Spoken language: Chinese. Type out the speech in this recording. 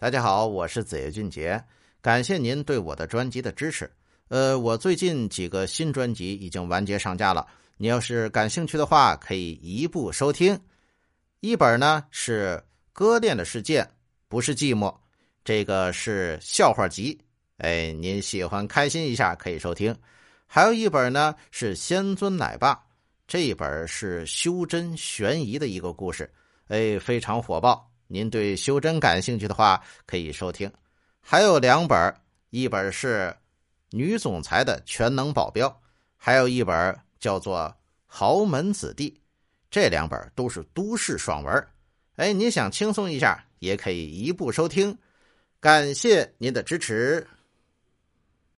大家好，我是子夜俊杰，感谢您对我的专辑的支持。我最近几个新专辑已经完结上架了，你要是感兴趣的话，可以一步收听。一本呢是割恋的世界，不是寂寞，这个是笑话集，哎，您喜欢开心一下可以收听。还有一本呢是仙尊奶爸，这一本是修真悬疑的一个故事，哎，非常火爆，您对修真感兴趣的话可以收听。还有两本，一本是女总裁的全能保镖，还有一本叫做豪门子弟，这两本都是都市爽文，哎，您想轻松一下也可以一步收听。感谢您的支持。